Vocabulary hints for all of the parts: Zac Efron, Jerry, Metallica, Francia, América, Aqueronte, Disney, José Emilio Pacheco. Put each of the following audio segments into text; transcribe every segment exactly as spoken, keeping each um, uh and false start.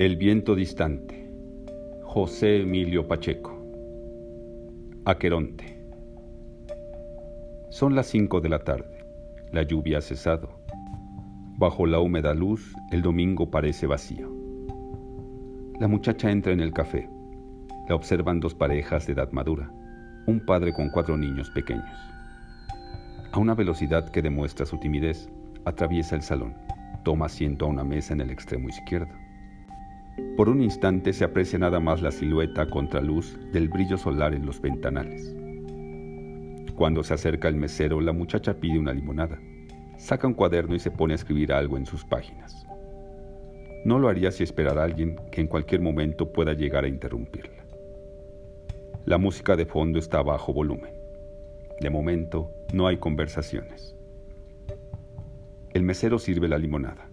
El viento distante. José Emilio Pacheco. Aqueronte. Son las cinco de la tarde. La lluvia ha cesado. Bajo la húmeda luz, el domingo parece vacío. La muchacha entra en el café. La observan dos parejas de edad madura, un padre con cuatro niños pequeños. A una velocidad que demuestra su timidez, atraviesa el salón. Toma asiento a una mesa en el extremo izquierdo. Por un instante se aprecia nada más la silueta a contraluz del brillo solar en los ventanales. Cuando se acerca el mesero, la muchacha pide una limonada, saca un cuaderno y se pone a escribir algo en sus páginas. No lo haría si esperara a alguien que en cualquier momento pueda llegar a interrumpirla. La música de fondo está a bajo volumen. De momento, no hay conversaciones. El mesero sirve la limonada.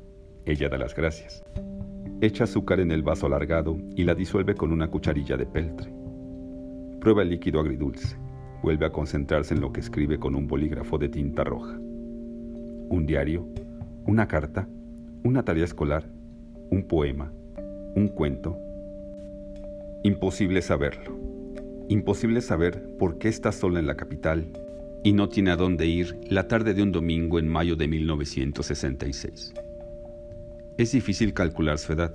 Ella da las gracias. Echa azúcar en el vaso alargado y la disuelve con una cucharilla de peltre. Prueba el líquido agridulce. Vuelve a concentrarse en lo que escribe con un bolígrafo de tinta roja. Un diario, una carta, una tarea escolar, un poema, un cuento. Imposible saberlo. Imposible saber por qué está sola en la capital y no tiene a dónde ir la tarde de un domingo en mayo de mil novecientos sesenta y seis. Es difícil calcular su edad,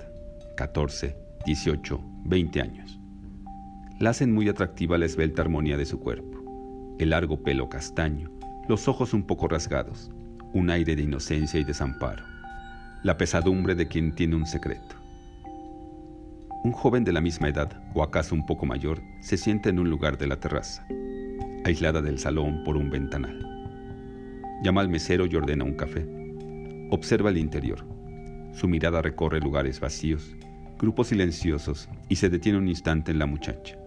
catorce, dieciocho, veinte años. La hacen muy atractiva la esbelta armonía de su cuerpo, el largo pelo castaño, los ojos un poco rasgados, un aire de inocencia y desamparo, la pesadumbre de quien tiene un secreto. Un joven de la misma edad, o acaso un poco mayor, se sienta en un lugar de la terraza, aislada del salón por un ventanal. Llama al mesero y ordena un café. Observa el interior. Su mirada recorre lugares vacíos, grupos silenciosos y se detiene un instante en la muchacha.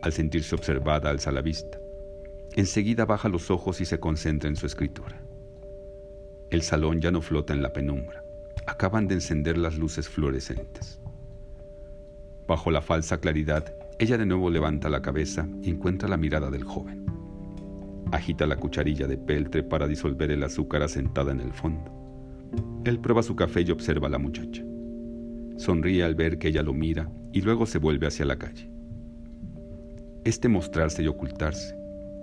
Al sentirse observada, alza la vista. Enseguida baja los ojos y se concentra en su escritura. El salón ya no flota en la penumbra. Acaban de encender las luces fluorescentes. Bajo la falsa claridad, ella de nuevo levanta la cabeza y encuentra la mirada del joven. Agita la cucharilla de peltre para disolver el azúcar asentada en el fondo. Él prueba su café y observa a la muchacha. Sonríe al ver que ella lo mira y luego se vuelve hacia la calle. Este mostrarse y ocultarse,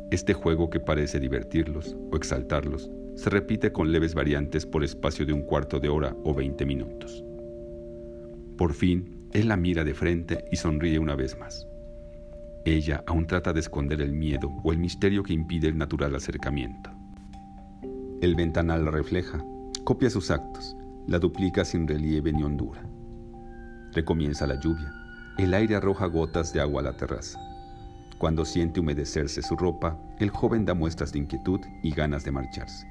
este juego que parece divertirlos o exaltarlos, se repite con leves variantes por espacio de un cuarto de hora o veinte minutos. Por fin, él la mira de frente y sonríe una vez más. Ella aún trata de esconder el miedo o el misterio que impide el natural acercamiento. El ventanal la refleja. Copia sus actos, la duplica sin relieve ni hondura. Recomienza la lluvia, el aire arroja gotas de agua a la terraza. Cuando siente humedecerse su ropa, el joven da muestras de inquietud y ganas de marcharse.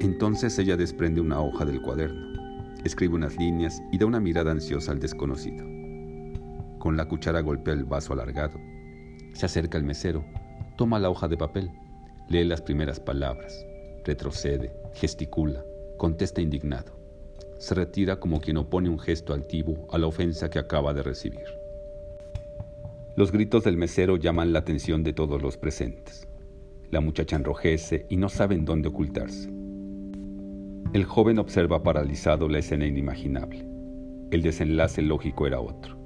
Entonces ella desprende una hoja del cuaderno, escribe unas líneas y da una mirada ansiosa al desconocido. Con la cuchara golpea el vaso alargado. Se acerca al mesero, toma la hoja de papel, lee las primeras palabras, retrocede, gesticula, contesta indignado. Se retira como quien opone un gesto altivo a la ofensa que acaba de recibir. Los gritos del mesero llaman la atención de todos los presentes. La muchacha enrojece y no sabe en dónde ocultarse. El joven observa paralizado la escena inimaginable. El desenlace lógico era otro.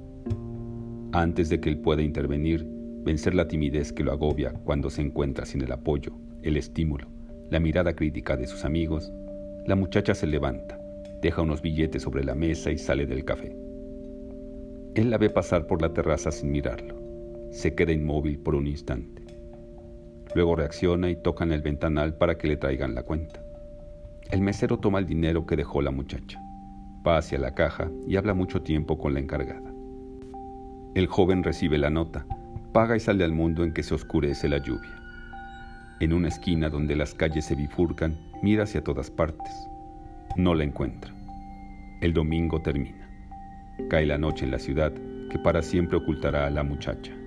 Antes de que él pueda intervenir, vencer la timidez que lo agobia cuando se encuentra sin el apoyo, el estímulo, la mirada crítica de sus amigos, la muchacha se levanta, deja unos billetes sobre la mesa y sale del café. Él la ve pasar por la terraza sin mirarlo. Se queda inmóvil por un instante. Luego reacciona y toca en el ventanal para que le traigan la cuenta. El mesero toma el dinero que dejó la muchacha. Va hacia la caja y habla mucho tiempo con la encargada. El joven recibe la nota, paga y sale al mundo en que se oscurece la lluvia. En una esquina donde las calles se bifurcan, mira hacia todas partes. No la encuentra. El domingo termina. Cae la noche en la ciudad que para siempre ocultará a la muchacha.